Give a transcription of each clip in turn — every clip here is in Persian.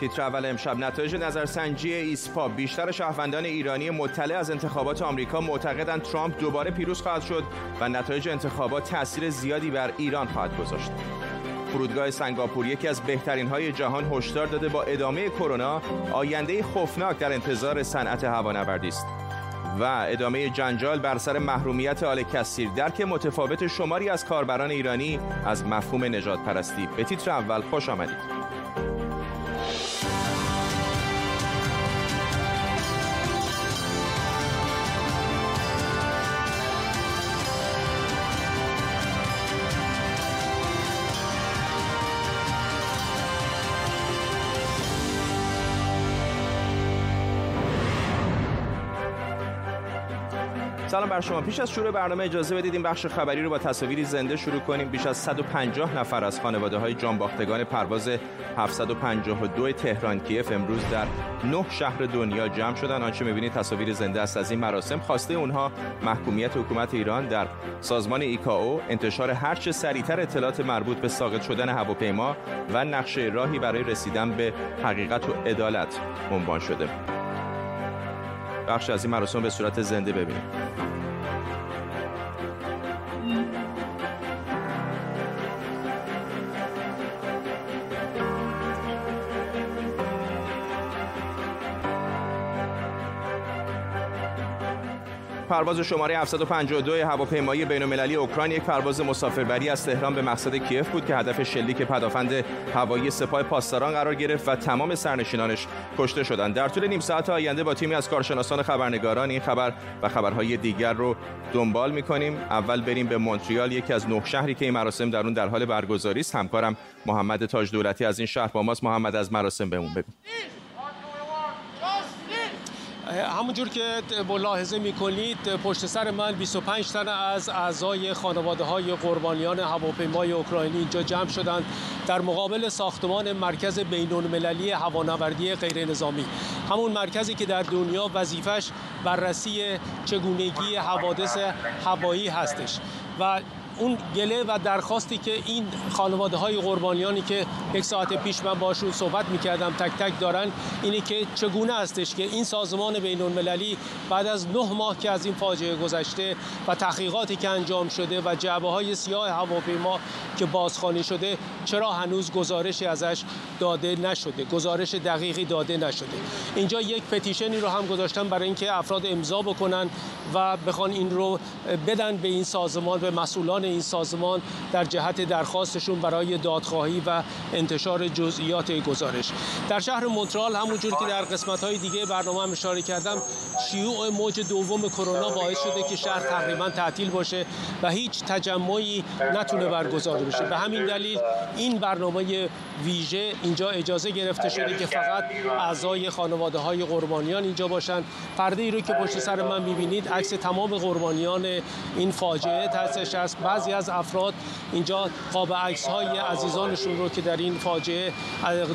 تیتر اول امشب: نتایج نظرسنجی ایسپا. بیشتر شهروندان ایرانی مطلع از انتخابات آمریکا معتقدند ترامپ دوباره پیروز خواهد شد و نتایج انتخابات تأثیر زیادی بر ایران خواهد گذاشت. فرودگاه سنگاپور، یکی از بهترین های جهان، هشدار داده با ادامه کرونا آینده خوفناک در انتظار صنعت هوانوردی است. و ادامه جنجال بر سر محرومیت آل کسیر، درک متفاوت شماری از کاربران ایرانی از مفهوم نجات پرستی. به تیتر اول خوش آمدید. سلام بر شما. پیش از شروع برنامه اجازه بدید این بخش خبری رو با تصاویری زنده شروع کنیم. بیش از 150 نفر از خانواده‌های جانباختگان پرواز 752 تهران کیف امروز در 9 شهر دنیا جمع شدند. آنچه می‌بینید تصاویر زنده است از این مراسم. خواسته اونها محکومیت حکومت ایران در سازمان ICAO، انتشار هرچه سریعتر اطلاعات مربوط به ساقط شدن هواپیما و نقشه راهی برای رسیدن به حقیقت و عدالت عنوان شده. بخش از این مراسم به صورت زنده ببینید. پرواز شماره 752 هواپیمایی بین‌المللی اوکراین یک پرواز مسافربری از تهران به مقصد کیف بود که هدف شلیک پدافند هوایی سپاه پاسداران قرار گرفت و تمام سرنشینانش کشته شدند. در طول نیم ساعت آینده با تیمی از کارشناسان خبرنگاران این خبر و خبرهای دیگر رو دنبال می‌کنیم. اول بریم به مونترال، یکی از 9 شهری که این مراسم در اون در حال برگزاری است. همکارم محمد تاج دولتی از این شهر با ماست. محمد، از مراسم بهمون بگو. همونجور که ملاحظه می‌کنید پشت سر من 25 تن از اعضای خانواده‌های قربانیان هواپیمای اوکراینی اینجا جمع شدند در مقابل ساختمان مرکز بین‌المللی هوانوردی غیرنظامی، همون مرکزی که در دنیا وظیفش بررسی چگونگی حوادث هوایی هستش و اون گله و درخواستی که این خانواده‌های قربانیانی که یک ساعت پیش من باشون صحبت می‌کردم تک تک دارن اینه که چگونه هستش که این سازمان بین‌المللی بعد از 9 ماه که از این فاجعه گذشته و تحقیقاتی که انجام شده و جعبه‌های سیاه هواپیما که بازخوانی شده چرا هنوز گزارشی ازش داده نشده، گزارش دقیقی داده نشده. اینجا یک پتیشنی رو هم گذاشتن برای اینکه افراد امضا بکنن و بخوان این رو بدن به این سازمان، به مسئولان این سازمان در جهت درخواستشون برای دادخواهی و انتشار جزئیات گزارش. در شهر مونترال همونجور که در قسمت‌های دیگه برنامه هم اشاره کردم، شیوع موج دوم کرونا باعث شده که شهر تقریبا تعطیل باشه و هیچ تجمعی نتونه برگزار بشه. به همین دلیل این برنامه ویژه اینجا اجازه گرفته شده که فقط اعضای خانواده‌های قربانیان اینجا باشن. پرده‌ای رو که پشت سر من می‌بینید عکس تمام قربانیان این فاجعه هستش. بعضی از افراد اینجا قاب عکس‌های عزیزانشون رو که در این فاجعه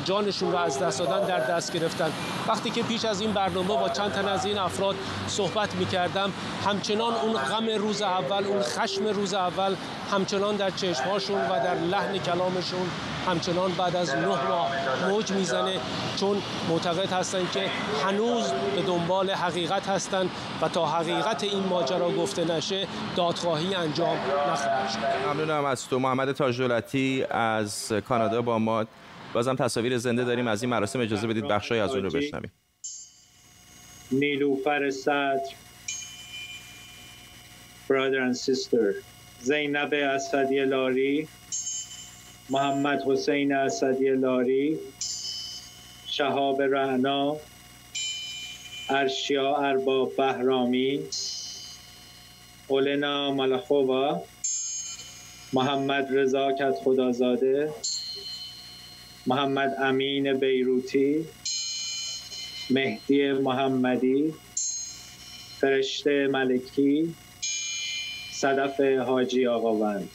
جانشون رو از دست دادن در دست گرفتن. وقتی که پیش از این برنامه با چند تن از این افراد صحبت می‌کردم، همچنان اون غم روز اول، اون خشم روز اول همچنان در چشم‌هاشون و در لحن کلامشون همچنان بعد از 9 ماه موج میزنه، چون معتقد هستن که هنوز به دنبال حقیقت هستن و تا حقیقت این ماجرا گفته نشه دادخواهی انجام نخواهد شد. ممنونم از تو محمد تاج دولتی از کانادا با ما. بازم تصاویر زنده داریم از این مراسم، اجازه بدید بخشای از اون رو بشنویم. نیلوفر صدر، برادر اند سیستر، زینب اسدی لاری، محمد حسین اسدی لاری، شهاب رهنا، ارشیا ارباب بهرامی، اولنا ملخوبا، محمد رضا کدخدازاده، محمد امین بیروتی، مهدی محمدی، فرشته ملکی، صدف حاجی آقاوند.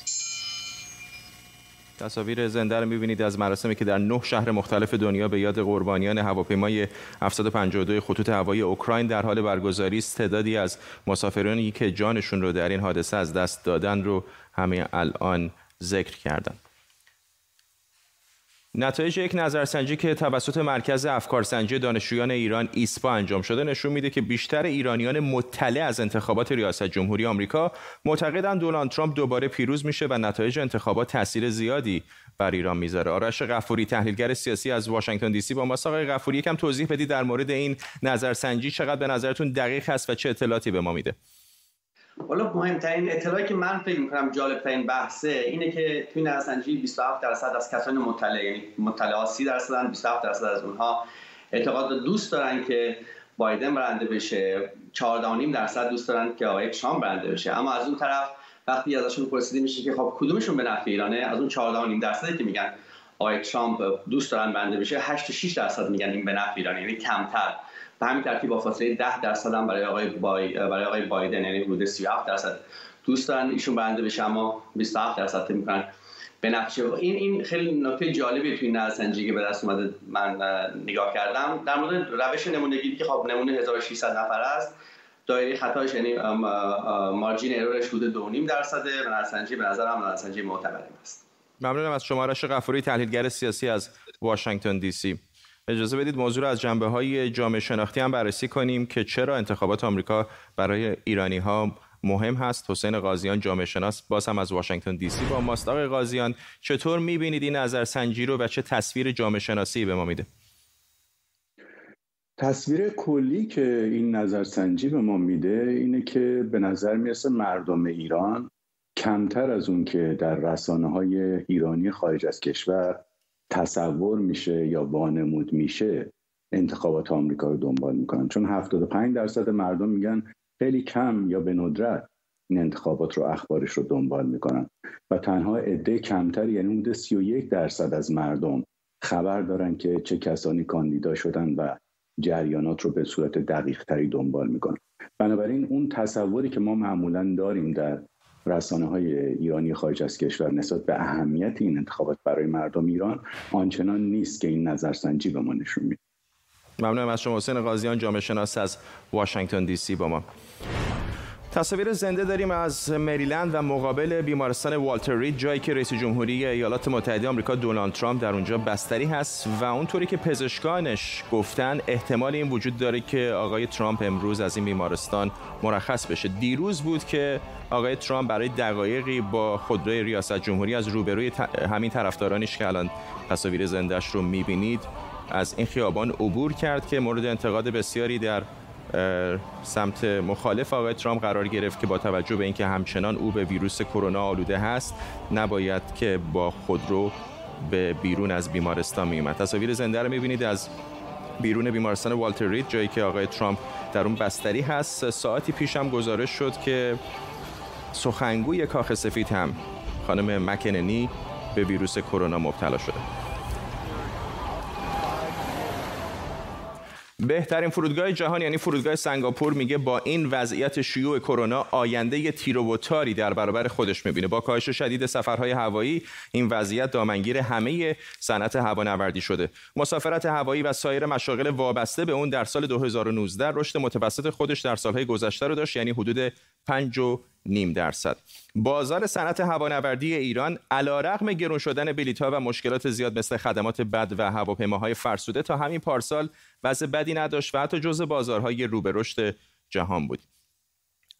تصاویر زنده رو می‌بینید از مراسمی که در 9 شهر مختلف دنیا به یاد قربانیان هواپیمای 752 خطوط هوایی اوکراین در حال برگزاری است. تعدادی از مسافرانی که جانشون رو در این حادثه از دست دادن رو همین الان ذکر کردن. نتایج یک نظرسنجی که توسط مرکز افکارسنجی دانشجویان ایران ایسپا انجام شده نشون میده که بیشتر ایرانیان مطلع از انتخابات ریاست جمهوری آمریکا معتقدند دونالد ترامپ دوباره پیروز میشه و نتایج انتخابات تاثیر زیادی بر ایران میذاره. آرش غفوری تحلیلگر سیاسی از واشنگتن دی سی با ما. آقای غفوری، یکم توضیح بدید در مورد این نظرسنجی، چقدر به نظرتون دقیق هست و چه اطلاعاتی به ما میده؟ والا مهمترین اطلاعی که من فکر می‌کنم جالب‌ترین بحثه اینه که توی نظرسنجی 27% از کسان مطلع، یعنی مطلع 30%، 27% از اونها اعتقاد دوست دارن که بایدن برنده بشه، 14.5% دوست دارن که آقای ترامپ برنده بشه. اما از اون طرف وقتی ازشون پرسیده میشه که خب کدومشون به نفع ایرانه، از اون 14.5% که میگن آقای ترامپ دوست دارن برنده بشه، 8-6% میگن این به نفع ایرانه، یعنی کمتر. به همین ترتیب با فاصله 10% هم برای آقای بایدن، یعنی حدود 37% دوست دارن ایشون برنده بشه، اما 27% فکر می‌کنن به نفعشه. این خیلی نکته جالبی توی نظرسنجی که به دست اومده من نگاه کردم. در مورد روش نمونه‌گیری که خب نمونه 1600 نفر است، دایره خطاش یعنی مارجین ارورش حدود 2.5% نظرسنجی به نظرم نظرسنجی معتبری است. ممنونم از شما آرش غفوری تحلیلگر سیاسی از واشنگتن دی سی. اجازه بدید موضوع را از جنبه‌های جامعه شناختی هم بررسی کنیم که چرا انتخابات آمریکا برای ایرانی‌ها مهم هست. حسین غازیان جامعه شناس باز هم از واشنگتن دی سی با ماست. آقای غازیان، چطور می‌بینید این نظرسنجی رو و چه تصویر جامعه شناسی به ما میده؟ تصویر کلی که این نظرسنجی به ما میده اینه که به نظر میرسه مردم ایران کمتر از اون که در رسانه‌های ایرانی خارج از کشور تصور میشه یا وانمود میشه انتخابات آمریکا رو دنبال میکنن، چون 75% مردم میگن خیلی کم یا به ندرت این انتخابات رو اخبارش رو دنبال میکنن و تنها عده کمتر، یعنی حدود 31% از مردم خبر دارن که چه کسانی کاندیدا شدن و جریانات رو به صورت دقیق تری دنبال میکنن. بنابراین اون تصوری که ما معمولا داریم در رسانه‌های ایرانی خارج از کشور نسبت به اهمیت این انتخابات برای مردم ایران آنچنان نیست که این نظرسنجی به ما نشون میده. ممنونم از شما حسین غازیان جامعه شناس از واشنگتن دی سی با ما. تصاویر زنده داریم از مریلند و مقابل بیمارستان والتر رید، جایی که رئیس جمهوری ایالات متحده آمریکا دونالد ترامپ در اونجا بستری هست و اونطوری که پزشکانش گفتن احتمال این وجود داره که آقای ترامپ امروز از این بیمارستان مرخص بشه. دیروز بود که آقای ترامپ برای دقایقی با خودروی ریاست جمهوری از روبروی همین طرفدارانش که الان تصاویر زندهش رو می‌بینید از این خیابان عبور کرد که مورد انتقاد بسیاری در سمت مخالف آقای ترامپ قرار گرفت که با توجه به اینکه همچنان او به ویروس کرونا آلوده هست نباید که با خودرو به بیرون از بیمارستان میومد. تصاویر زنده رو میبینید از بیرون بیمارستان والتر رید، جایی که آقای ترامپ در اون بستری هست. ساعتی پیش هم گزارش شد که سخنگوی کاخ سفید هم خانم مکننی به ویروس کرونا مبتلا شده. بهترین فرودگاه جهان یعنی فرودگاه سنگاپور میگه با این وضعیت شیوع کرونا آینده تیر و تاری در برابر خودش میبینه. با کاهش شدید سفرهای هوایی این وضعیت دامنگیر همه صنعت هوانوردی شده. مسافرت هوایی و سایر مشاغل وابسته به اون در سال 2019 رشد متوسط خودش در سالهای گذشته رو داشت، یعنی حدود 5.5%. بازار صنعت هوانوردی ایران علیرغم گران شدن بلیط‌ها و مشکلات زیاد مثل خدمات بد و هواپیماهای فرسوده تا همین پارسال وضع بدی نداشت و حتی جزو بازارهای رو به رشد جهان بود.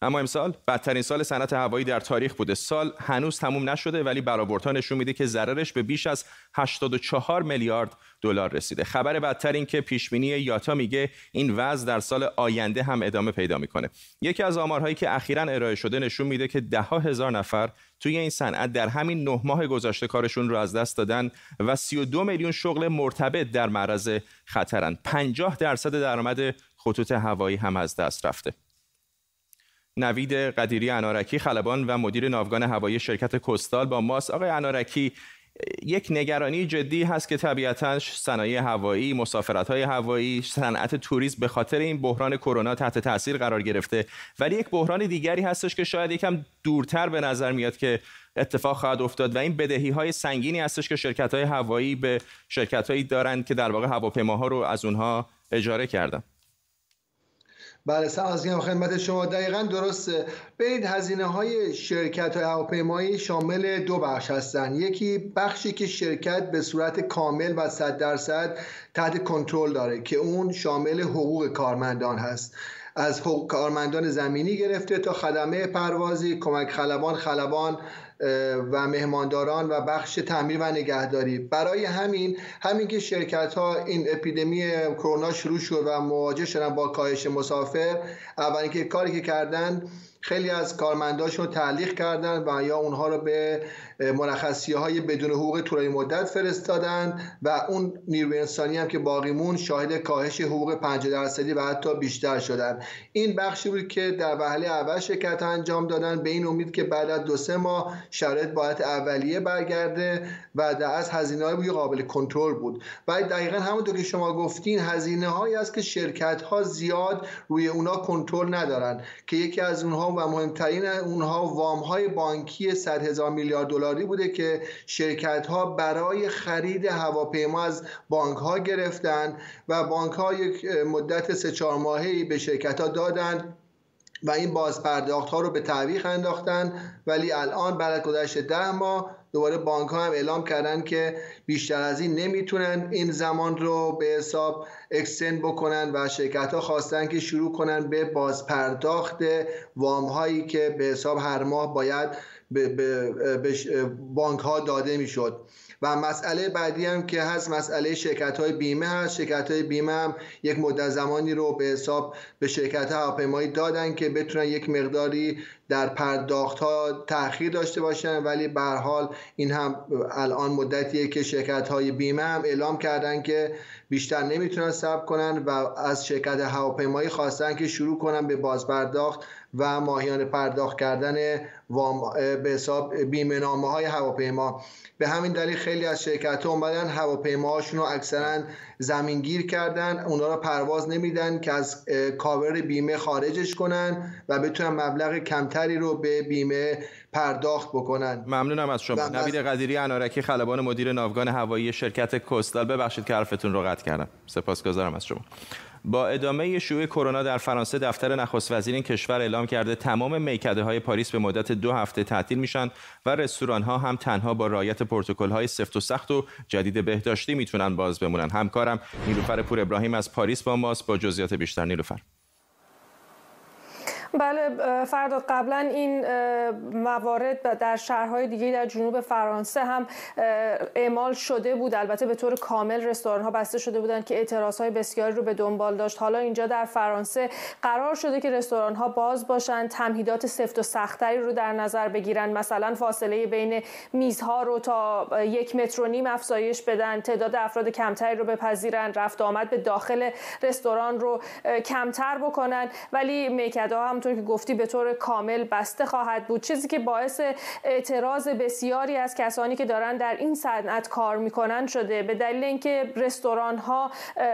اما امسال بدترین سال صنعت هوایی در تاریخ بوده. سال هنوز تموم نشده ولی برآوردها نشون میده که ضررش به بیش از 84 میلیارد دلار رسیده. خبر بدتر این که پیشبینی یاتا میگه این وضع در سال آینده هم ادامه پیدا میکنه. یکی از آمارهایی که اخیراً ارائه شده نشون میده که دهها هزار نفر توی این صنعت در همین 9 ماه گذشته کارشون رو از دست دادن و 32 میلیون شغل مرتبط در معرض خطرن. 50% درآمد خطوط هوایی هم از دست رفته. نوید قدیری انارکی خلبان و مدیر ناوگان هوایی شرکت کوستال با ماست. آقای انارکی، یک نگرانی جدی هست که طبیعتاً صنایع هوایی، مسافرت‌های هوایی، صنعت توریسم به خاطر این بحران کرونا تحت تاثیر قرار گرفته، ولی یک بحران دیگری هستش که شاید یکم دورتر به نظر میاد که اتفاق خواهد افتاد و این بدهی‌های سنگینی هستش که شرکت‌های هوایی به شرکت‌هایی دارند که در واقع هواپیماها رو از اونها اجاره کردن. بررسی عرضم خدمت شما. دقیقاً درسته. ببینید هزینه‌های شرکت‌های هواپیمایی شامل دو بخش هستند. یکی بخشی که شرکت به صورت کامل و 100% تحت کنترل داره که اون شامل حقوق کارمندان هست. از حقوق کارمندان زمینی گرفته تا خدمه پروازی، کمک خلبان و مهمانداران و بخش تعمیر و نگهداری. برای همین که شرکت ها این اپیدمی کرونا شروع شد و مواجه شدن با کاهش مسافر، اولین که کاری که کردن خیلی از کارمنداشون رو تعلیق کردن و یا اونها رو به مرخصی‌های بدون حقوق طولانی مدت فرستادن و اون نیروی انسانی هم که باقی مون شاهد کاهش حقوق 50% و حتی بیشتر شدن. این بخشی بود که در وهله اول شرکت انجام دادن به این امید که بعد از 2-3 ماه شرایط به حالت اولیه برگرده و در از هزینه‌های قابل کنترل بود. و دقیقاً همونطور که شما گفتین هزینه‌هایی است که شرکت‌ها زیاد روی اونها کنترل ندارن که یکی از اونها و مهمترین اونها وام‌های بانکی $100,000 میلیارد بوده که شرکت‌ها برای خرید هواپیما از بانک‌ها گرفتن و بانک‌ها یک مدت 3-4 ماهه‌ای به شرکت‌ها دادن و این بازپرداخت‌ها رو به تعویق انداختن، ولی الان بعد از گذشت 10 ماه دوباره بانک‌ها هم اعلام کردن که بیشتر از این نمیتونن این زمان رو به حساب اکستند بکنن و شرکت‌ها خواستن که شروع کنن به بازپرداخت وام‌هایی که به حساب هر ماه باید به بانک‌ها داده میشد. و مسئله بعدی هم که هست مسئله شرکت‌های بیمه هست. شرکت‌های بیمه هم یک مدت زمانی رو به حساب به شرکت‌های هواپیمایی دادن که بتونن یک مقداری در پرداخت‌ها تأخیر داشته باشن، ولی به هر حال این هم الان مدتیه که شرکت‌های بیمه هم اعلام کردن که بیشتر نمیتونن صبر کنن و از شرکت هواپیمایی خواستن که شروع کنن به بازپرداخت و ماهیانه پرداخت کردن وام به حساب بیمه‌نامه‌های هواپیما. به همین دلیل خیلی از شرکت‌ها اومدن هواپیماهاشون رو اکثرا زمینگیر کردن، اونا رو پرواز نمیدن که از کاور بیمه خارجش کنن و بتونن مبلغ کمتری رو به بیمه پرداخت بکنن. ممنونم از شما. نویر قدیری انارکی، خلبان مدیر ناوگان هوایی شرکت کوستال. ببخشید که حرفتون رو قطع کردم. سپاسگزارم از شما. با ادامه شیوع کرونا در فرانسه، دفتر نخست وزیر این کشور اعلام کرده تمام میکده‌های پاریس به مدت 2 هفته تعطیل میشن و رستوران‌ها هم تنها با رعایت پروتکل‌های سفت و سخت و جدید بهداشتی میتونن باز بمونن. همکارم نیلوفر پور ابراهیم از پاریس با ماست با جزئیات بیشتر. نیلوفر. بله فرداد، قبلا این موارد در شهرهای دیگه در جنوب فرانسه هم اعمال شده بود، البته به طور کامل رستوران‌ها بسته شده بودند که اعتراض‌های بسیاری رو به دنبال داشت. حالا اینجا در فرانسه قرار شده که رستوران‌ها باز باشن، تمهیدات سفت و سختری رو در نظر بگیرن، مثلا فاصله بین میزها رو تا 1.5 متر افزایش بدن، تعداد افراد کمتری رو بپذیرن، رفت آمد به داخل رستوران رو کمتر بکنن، ولی میکده‌ها هم طور که گفتی به طور کامل بسته خواهد بود، چیزی که باعث اعتراض بسیاری از کسانی که دارن در این صنعت کار میکنن شده، به دلیل اینکه رستوران ها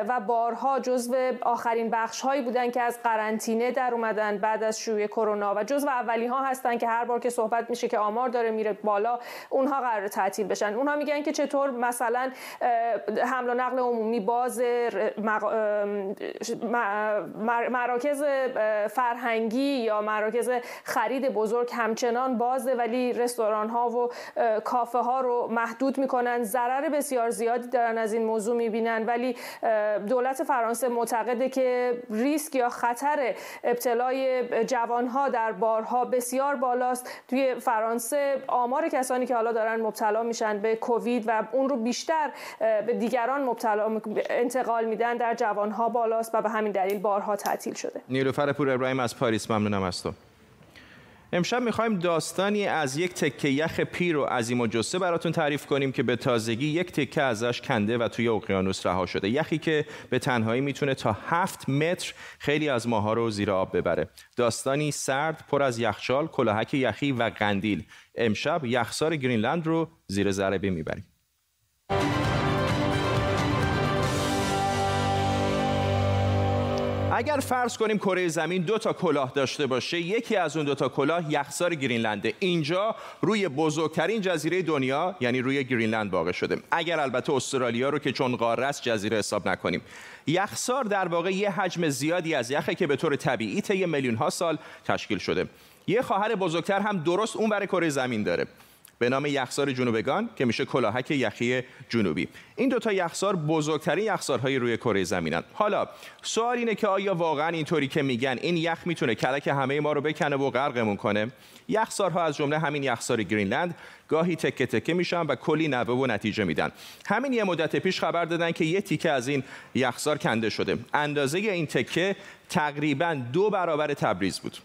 و بارها جزو آخرین بخش هایی بودن که از قرنطینه در اومدن بعد از شیوع کرونا و جزو اولی ها هستن که هر بار که صحبت میشه که آمار داره میره بالا اونها قرار تعطیل بشن. اونها میگن که چطور مثلا حمل و نقل عمومی باز، مراکز فرهنگی یا مراکز خرید بزرگ همچنان بازه ولی رستوران ها و کافه ها رو محدود میکنن. ضرر بسیار زیادی دارن از این موضوع میبینن، ولی دولت فرانسه معتقده که ریسک یا خطر ابتلای جوان ها در بارها بسیار بالاست. توی فرانسه آمار کسانی که حالا دارن مبتلا میشن به کووید و اون رو بیشتر به دیگران مبتلا انتقال میدن در جوان ها بالاست و به همین دلیل بارها تعطیل شده. نیلوفر پور ابراهیم از پاریس، ممنونم از تو. امشب میخوایم داستانی از یک تکه یخ پیر و عظیم و جثه براتون تعریف کنیم که به تازگی یک تکه ازش کنده و توی اقیانوس رها شده. یخی که به تنهایی میتونه تا 7 متر خیلی از ماها رو زیر آب ببره. داستانی سرد پر از یخچال، کلاهک یخی و قندیل. امشب یخسار گرینلند رو زیر ذره بین میبریم. اگر فرض کنیم کره زمین دو تا کلاه داشته باشه، یکی از اون دو تا کلاه یخسار گرینلنده. اینجا روی بزرگترین جزیره دنیا یعنی روی گرینلند واقع شده. اگر البته استرالیا رو که چون قاره است جزیره حساب نکنیم. یخسار در واقع یه حجم زیادی از یخه که به طور طبیعی طی میلیون‌ها سال تشکیل شده. یه خواهر بزرگتر هم درست اون ور کره زمین داره به نام یخسار جنوبگان که میشه کلاهک یخی جنوبی. این دوتا یخسار بزرگترین یخسارهای روی کره زمینن. حالا سوال اینه که آیا واقعا اینطوری که میگن این یخ میتونه کلک همه ما رو بکنه و غرقمون کنه؟ یخسارها از جمله همین یخسار گرینلند گاهی تکه تکه میشن و کلی نوه و نتیجه میدن. همین یه مدت پیش خبر دادن که یه تیکه از این یخسار کنده شده. اندازه این تکه تقریبا 2 برابر تبریز بود.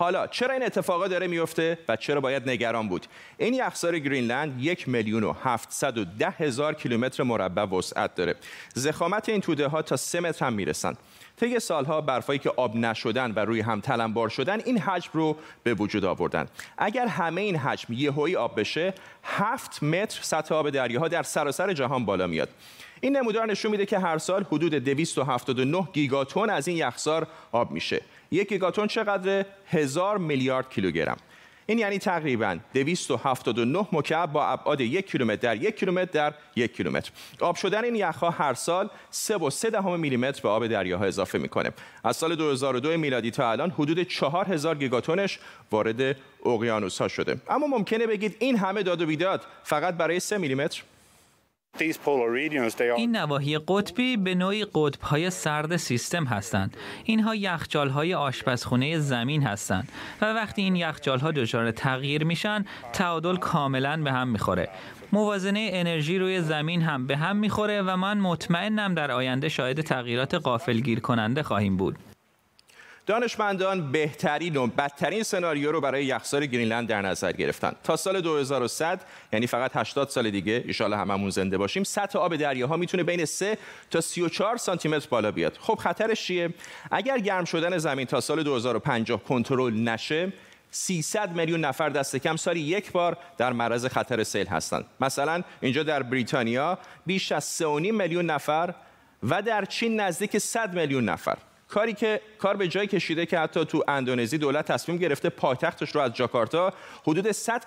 حالا چرا این اتفاقا داره میفته و چرا باید نگران بود؟ این یخسار گرینلند 1,710,000 کیلومتر مربع وسعت داره. ضخامت این توده ها تا 3 متر هم میرسن. طی سالها برفایی که آب نشدن و روی هم تلمبار شدن این حجم رو به وجود آوردن. اگر همه این حجم یهویی آب بشه 7 متر سطح آب دریاها در سراسر جهان بالا میاد. این نمودار نشون میده که هر سال حدود 279 گیگاتون از این یخسار آب میشه. 1 گیگاتون چقدره؟ 1000 میلیارد کیلوگرم. این یعنی تقریباً 279 مکعب با ابعاد 1 کیلومتر در 1 کیلومتر در 1 کیلومتر. آب شدن این یخها هر سال 3.3 میلیمتر به آب دریاها اضافه میکنه. از سال 2002 میلادی تا الان حدود 4000 گیگاتونش وارد اقیانوس‌ها شده. اما ممکنه بگید این همه داد و بیداد فقط برای 3 میلیمتر؟ این نواحی قطبی به نوعی قطب‌های سرد سیستم هستند. اینها یخچال‌های آشپزخونه زمین هستند و وقتی این یخچال‌ها دچار تغییر میشن، تعادل کاملاً به هم میخوره. موازنه انرژی روی زمین هم به هم میخوره و من مطمئنم در آینده شاهد تغییرات غافلگیر کننده خواهیم بود. دانشمندان بهترین و بدترین سناریو رو برای یخسار گرینلند در نظر گرفتن. تا سال 2100 یعنی فقط 80 سال دیگه ان شاءالله هممون زنده باشیم، سطح آب دریاها میتونه بین 3 تا 34 سانتی متر بالا بیاد. خب خطرش چیه؟ اگر گرم شدن زمین تا سال 2050 کنترل نشه 300 میلیون نفر دست کم سالی یک بار در معرض خطر سیل هستند. مثلا اینجا در بریتانیا بیش از 3.5 میلیون نفر و در چین نزدیک 100 میلیون نفر. کار به جای کشیده که حتی تو اندونزی دولت تصمیم گرفته پایتختش رو از جاکارتا حدود 1000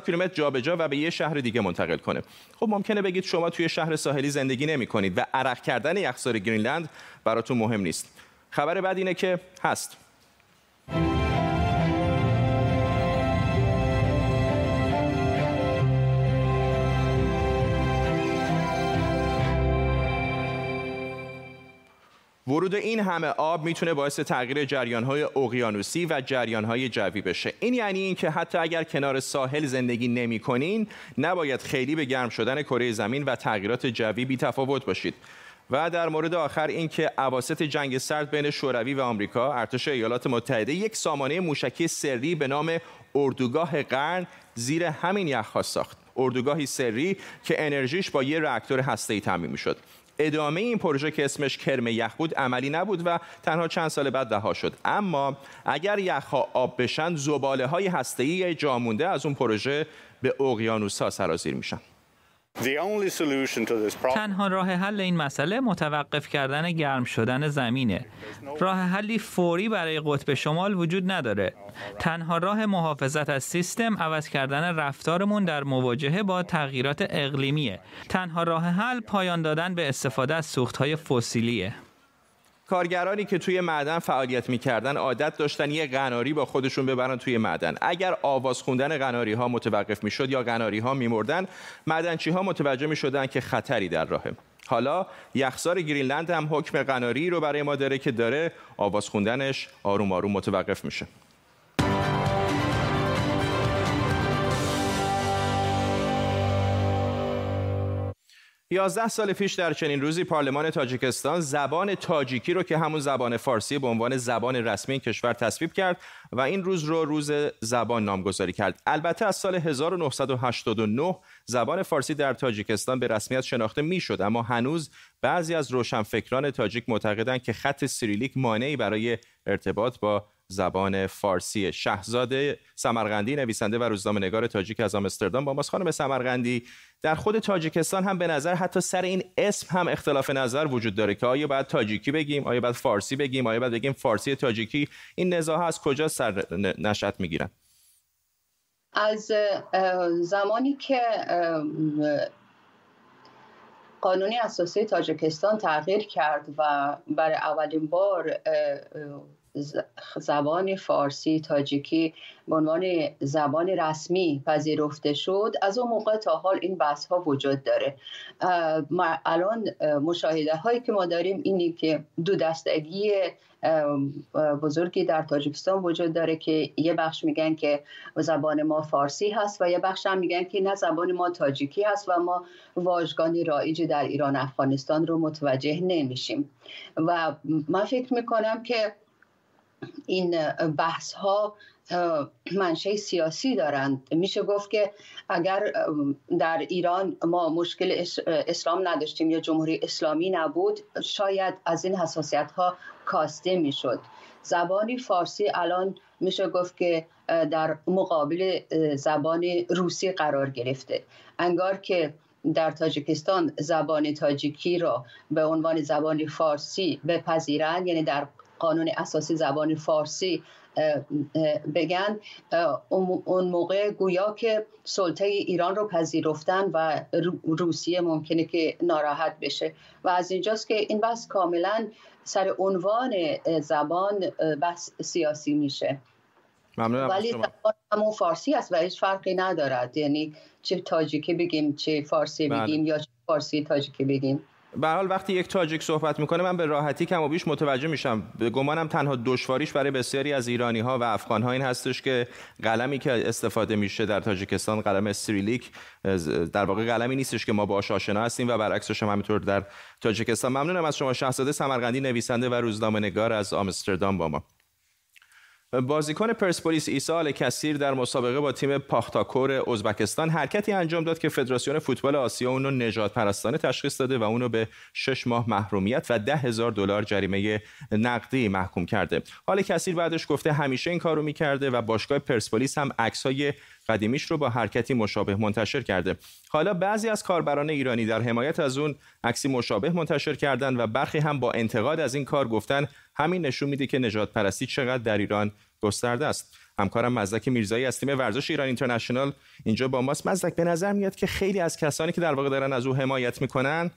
کیلومتر جابجا و به یه شهر دیگه منتقل کنه. خب ممکنه بگید شما توی شهر ساحلی زندگی نمی‌کنید و عرق کردن یخسار گرینلند براتون مهم نیست. خبر بعد اینه که هست. ورود این همه آب میتونه باعث تغییر جریان‌های اقیانوسی و جریان‌های جوی بشه. این یعنی اینکه حتی اگر کنار ساحل زندگی نمی‌کنین، نباید خیلی به گرم شدن کره زمین و تغییرات جوی بی‌تفاوت باشید. و در مورد آخر اینکه اواسط جنگ سرد بین شوروی و آمریکا، ارتش ایالات متحده یک سامانه موشکی سری به نام اردوگاه قرن زیر همین یخ‌ها ساخت. اردوگاهی سری که انرژیش با یه راکتور هسته‌ای تامین می‌شد. ادامه این پروژه که اسمش کرم یخ بود عملی نبود و تنها چند سال بعد رها شد. اما اگر یخها آب بشن زباله‌های هسته‌ای جا مونده از اون پروژه به اقیانوس‌ها سرازیر میشن. تنها راه حل این مسئله متوقف کردن گرم شدن زمینه. راه حلی فوری برای قطب شمال وجود نداره. تنها راه محافظت از سیستم عوض کردن رفتارمون در مواجهه با تغییرات اقلیمیه. تنها راه حل پایان دادن به استفاده از سوختهای فسیلیه. کارگرانی که توی معدن فعالیت می‌کردن عادت داشتن یه قناری با خودشون ببرن توی معدن. اگر آواز خوندن قناری‌ها متوقف می‌شد یا قناری‌ها می‌مردن، معدنچی‌ها متوجه می‌شدن که خطری در راهه. حالا یخسار گرینلند هم حکم قناری رو برای ما داره که داره آواز خوندنش آروم آروم متوقف میشه. یازده سال پیش در چنین روزی پارلمان تاجیکستان زبان تاجیکی رو که همون زبان فارسی به عنوان زبان رسمی این کشور تصویب کرد و این روز رو روز زبان نامگذاری کرد. البته از سال 1989 زبان فارسی در تاجیکستان به رسمیت شناخته میشد، اما هنوز بعضی از روشنفکران تاجیک معتقدند که خط سیریلیک مانعی برای ارتباط با زبان فارسی. شهزاده سمرقندی، نویسنده و روزنامه‌نگار تاجیک از آمستردام با ماست. خانم سمرقندی، در خود تاجیکستان هم به نظر حتی سر این اسم هم اختلاف نظر وجود داره که آیا باید تاجیکی بگیم، آیا باید فارسی بگیم، آیا باید بگیم فارسی تاجیکی. این نزاع از کجا سر نشأت می‌گیرن؟ از زمانی که قانون اساسی تاجیکستان تغییر کرد و برای اولین بار زبان فارسی تاجیکی به عنوان زبان رسمی پذیرفته شد، از اون موقع تا حال این بحث ها وجود داره. الان مشاهده هایی که ما داریم اینه که دو دستگی بزرگی در تاجیکستان وجود داره که یه بخش میگن که زبان ما فارسی هست و یه بخش هم میگن که نه، زبان ما تاجیکی هست و ما واژگان رایج در ایران و افغانستان رو متوجه نمیشیم. و من فکر میکنم که این بحث ها منشأ سیاسی دارند. میشه گفت که اگر در ایران ما مشکل اسلام نداشتیم یا جمهوری اسلامی نبود، شاید از این حساسیت ها کاسته میشد. زبان فارسی الان میشه گفت که در مقابل زبان روسی قرار گرفته، انگار که در تاجیکستان زبان تاجیکی را به عنوان زبان فارسی بپذیرند، یعنی در قانون اساسی زبان فارسی بگن، اون موقع گویا که سلطه ایران رو پذیرفتن و روسیه ممکنه که ناراحت بشه. و از اینجاست که این بحث کاملا سر عنوان زبان بحث سیاسی میشه. ولی همون فارسی است و هیچ فرقی ندارد، یعنی چه تاجیکی بگیم، چه فارسی بگیم یا چه فارسی تاجیکی بگیم. به هر حال وقتی یک تاجیک صحبت میکنه من به راحتی کم و بیش متوجه میشم. به گمانم تنها دشواریش برای بسیاری از ایرانی ها و افغان ها این هستش که قلمی که استفاده میشه در تاجیکستان قلم سیریلیک در واقع قلمی نیستش که ما باهاش آشنا هستیم و برعکسش هم همینطور در تاجیکستان. ممنونم از شما شهزاده سمرقندی، نویسنده و روزنامه‌نگار از آمستردام با ما. بازیکن پرسپولیس عیسی آل کثیر در مسابقه با تیم پاختاکور ازبکستان حرکتی انجام داد که فدراسیون فوتبال آسیا اون رو نژادپرستانه تشخیص داده و اون رو به 6 ماه محرومیت و $10,000 جریمه نقدی محکوم کرده. آل کثیر بعدش گفته همیشه این کارو میکرده و باشگاه پرسپولیس هم عکسای قدیمیش رو با حرکتی مشابه منتشر کرده. حالا بعضی از کاربران ایرانی در حمایت از اون عکسی مشابه منتشر کردن و برخی هم با انتقاد از این کار گفتن همین نشون میده که نژادپرستی چقدر در ایران گسترده است. همکارم مزدک میرزایی از تیم ورزش ایران اینترنشنال اینجا با ماست. مزدک، به نظر میاد که خیلی از کسانی که در واقع دارن از او حمایت میکنن،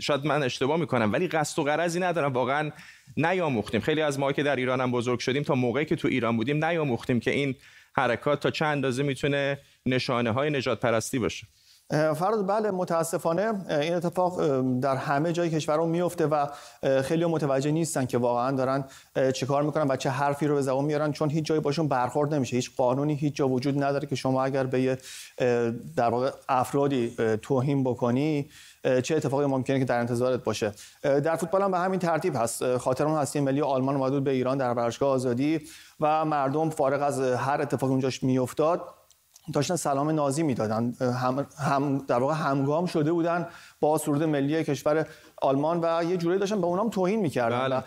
شاید من اشتباه میکنم ولی قصد و غرضی ندارم، واقعا نیاموختیم. خیلی از ما که در ایران هم بزرگ شدیم تا موقعی که تو ایران بودیم نیاموختیم که این حرکات تا چند اندازه میتونه نشانه های نجات پرستی باشه. فرض بله، متاسفانه این اتفاق در همه جای کشورمون میفته و خیلی متوجه نیستن که واقعا دارن چه کار میکنن و چه حرفی رو به زبان میارن، چون هیچ جایی باشون برخورد نمیشه. هیچ قانونی هیچ جا وجود نداره که شما اگر به در واقع افرادی توهین بکنی چه اتفاقی ممکنه که در انتظارت باشه. در فوتبال هم به همین ترتیب هست. خاطرمون هست تیم ملی آلمان اومد به ایران در ورزشگاه آزادی و مردم فارغ از هر اتفاقی اونجاش میافتاد داشتن سلام نازی میدادن، هم در واقع همگام شده بودن با سرود ملی کشور آلمان و یه جوری داشتن به اونام توهین میکردن.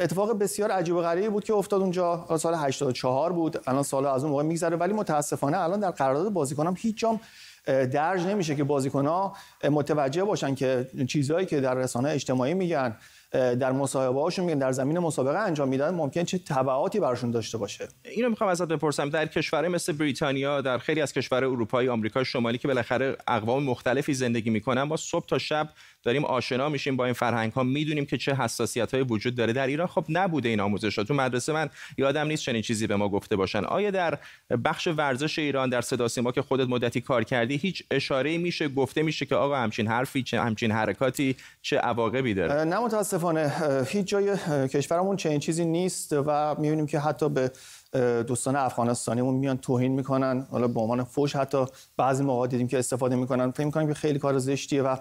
اتفاق بسیار عجیب و غریبی بود که افتاد اونجا. سال 84 بود، الان سال از اون موقع میگذره ولی متاسفانه الان در قرارداد بازیکنام هیچ جام درج نمیشه که بازیکن‌ها متوجه باشن که چیزهایی که در رسانه اجتماعی میگن، در مصاحبه‌هاشون میگن، در زمین مسابقه انجام میدن، ممکن چه تبعاتی براشون داشته باشه. اینو میخوام ازت بپرسم، در کشورهای مثل بریتانیا، در خیلی از کشورهای اروپایی، آمریکای شمالی که بالاخره اقوام مختلفی زندگی میکنن، ما صبح تا شب داریم آشنا میشیم با این فرهنگ ها، میدونیم که چه حساسیت‌هایی وجود داره. در ایران خب نبوده این آموزش‌ها. تو مدرسه من یادم نیست چنین چیزی به ما گفته باشن. آیا در بخش ورزش ایران، در صدا سیما که خودت مدتی کار کردی، هیچ اشاره‌ای میشه گفته میشه که آقا همچین حرفی، چه همچین حرکاتی چه عواقبی داره؟ نه متاسفانه هیچ جای کشورمون چنین چیزی نیست و می‌بینیم که حتی به دوستان افغانستانیمون میان توهین میکنن، حالا به عنوان فوش حتی بعضی موقع دیدیم که استفاده میکنن. فکر میکنم که خیلی کار زشتیه و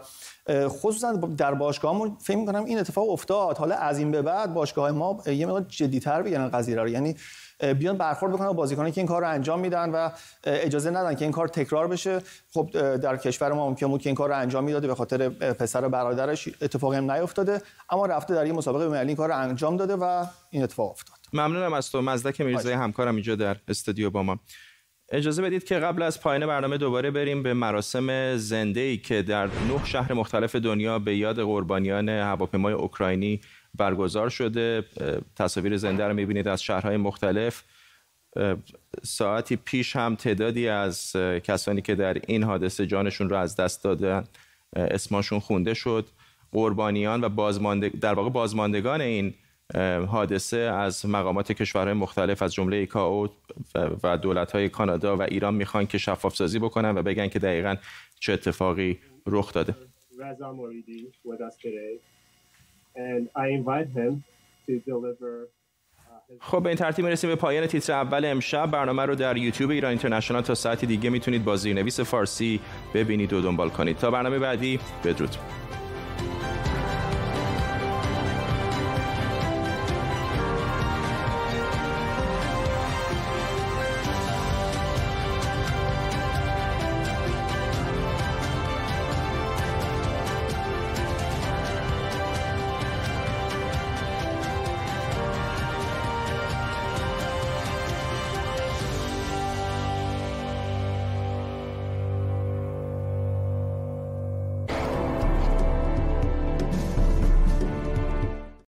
خصوصا در باشگاهمون فکر میکنم این اتفاق افتاد. حالا از این به بعد باشگاه ما یه مقدار جدی‌تر بگیرن قضیه رو، یعنی بیان برخورد بکنن با بازیکنانی که این کار رو انجام میدن و اجازه ندن که این کار تکرار بشه. خب در کشور ما ممکن بود که این کار رو انجام میداده، به خاطر پسر و برادرش اتفاقی نیافتاده، اما رفته در این مسابقه بین این کار رو انجام داده و این اتفاق افتاد. ممنونم از تو مزدک میرزای، همکارم اینجا در استودیو با ما. اجازه بدید که قبل از پایان برنامه دوباره بریم به مراسم زنده‌ای که در 9 شهر مختلف دنیا به یاد قربانیان هواپیمای اوکراینی برگزار شده. تصاویر زنده رو می‌بینید از شهرهای مختلف. ساعتی پیش هم تعدادی از کسانی که در این حادثه جانشون رو از دست دادن اسمشون خونده شد. قربانیان و بازماندگان این حادثه از مقامات کشورهای مختلف از جمله ICAO و دولت‌های کانادا و ایران میخوان که شفافسازی بکنن و بگن که دقیقاً چه اتفاقی رخ داده. خب به این ترتیب میرسیم به پایان تیتر اول امشب. برنامه رو در یوتیوب ایران اینترنشنال تا ساعت دیگه میتونید با زیرنویس فارسی ببینید و دنبال کنید. تا برنامه بعدی، بدرود.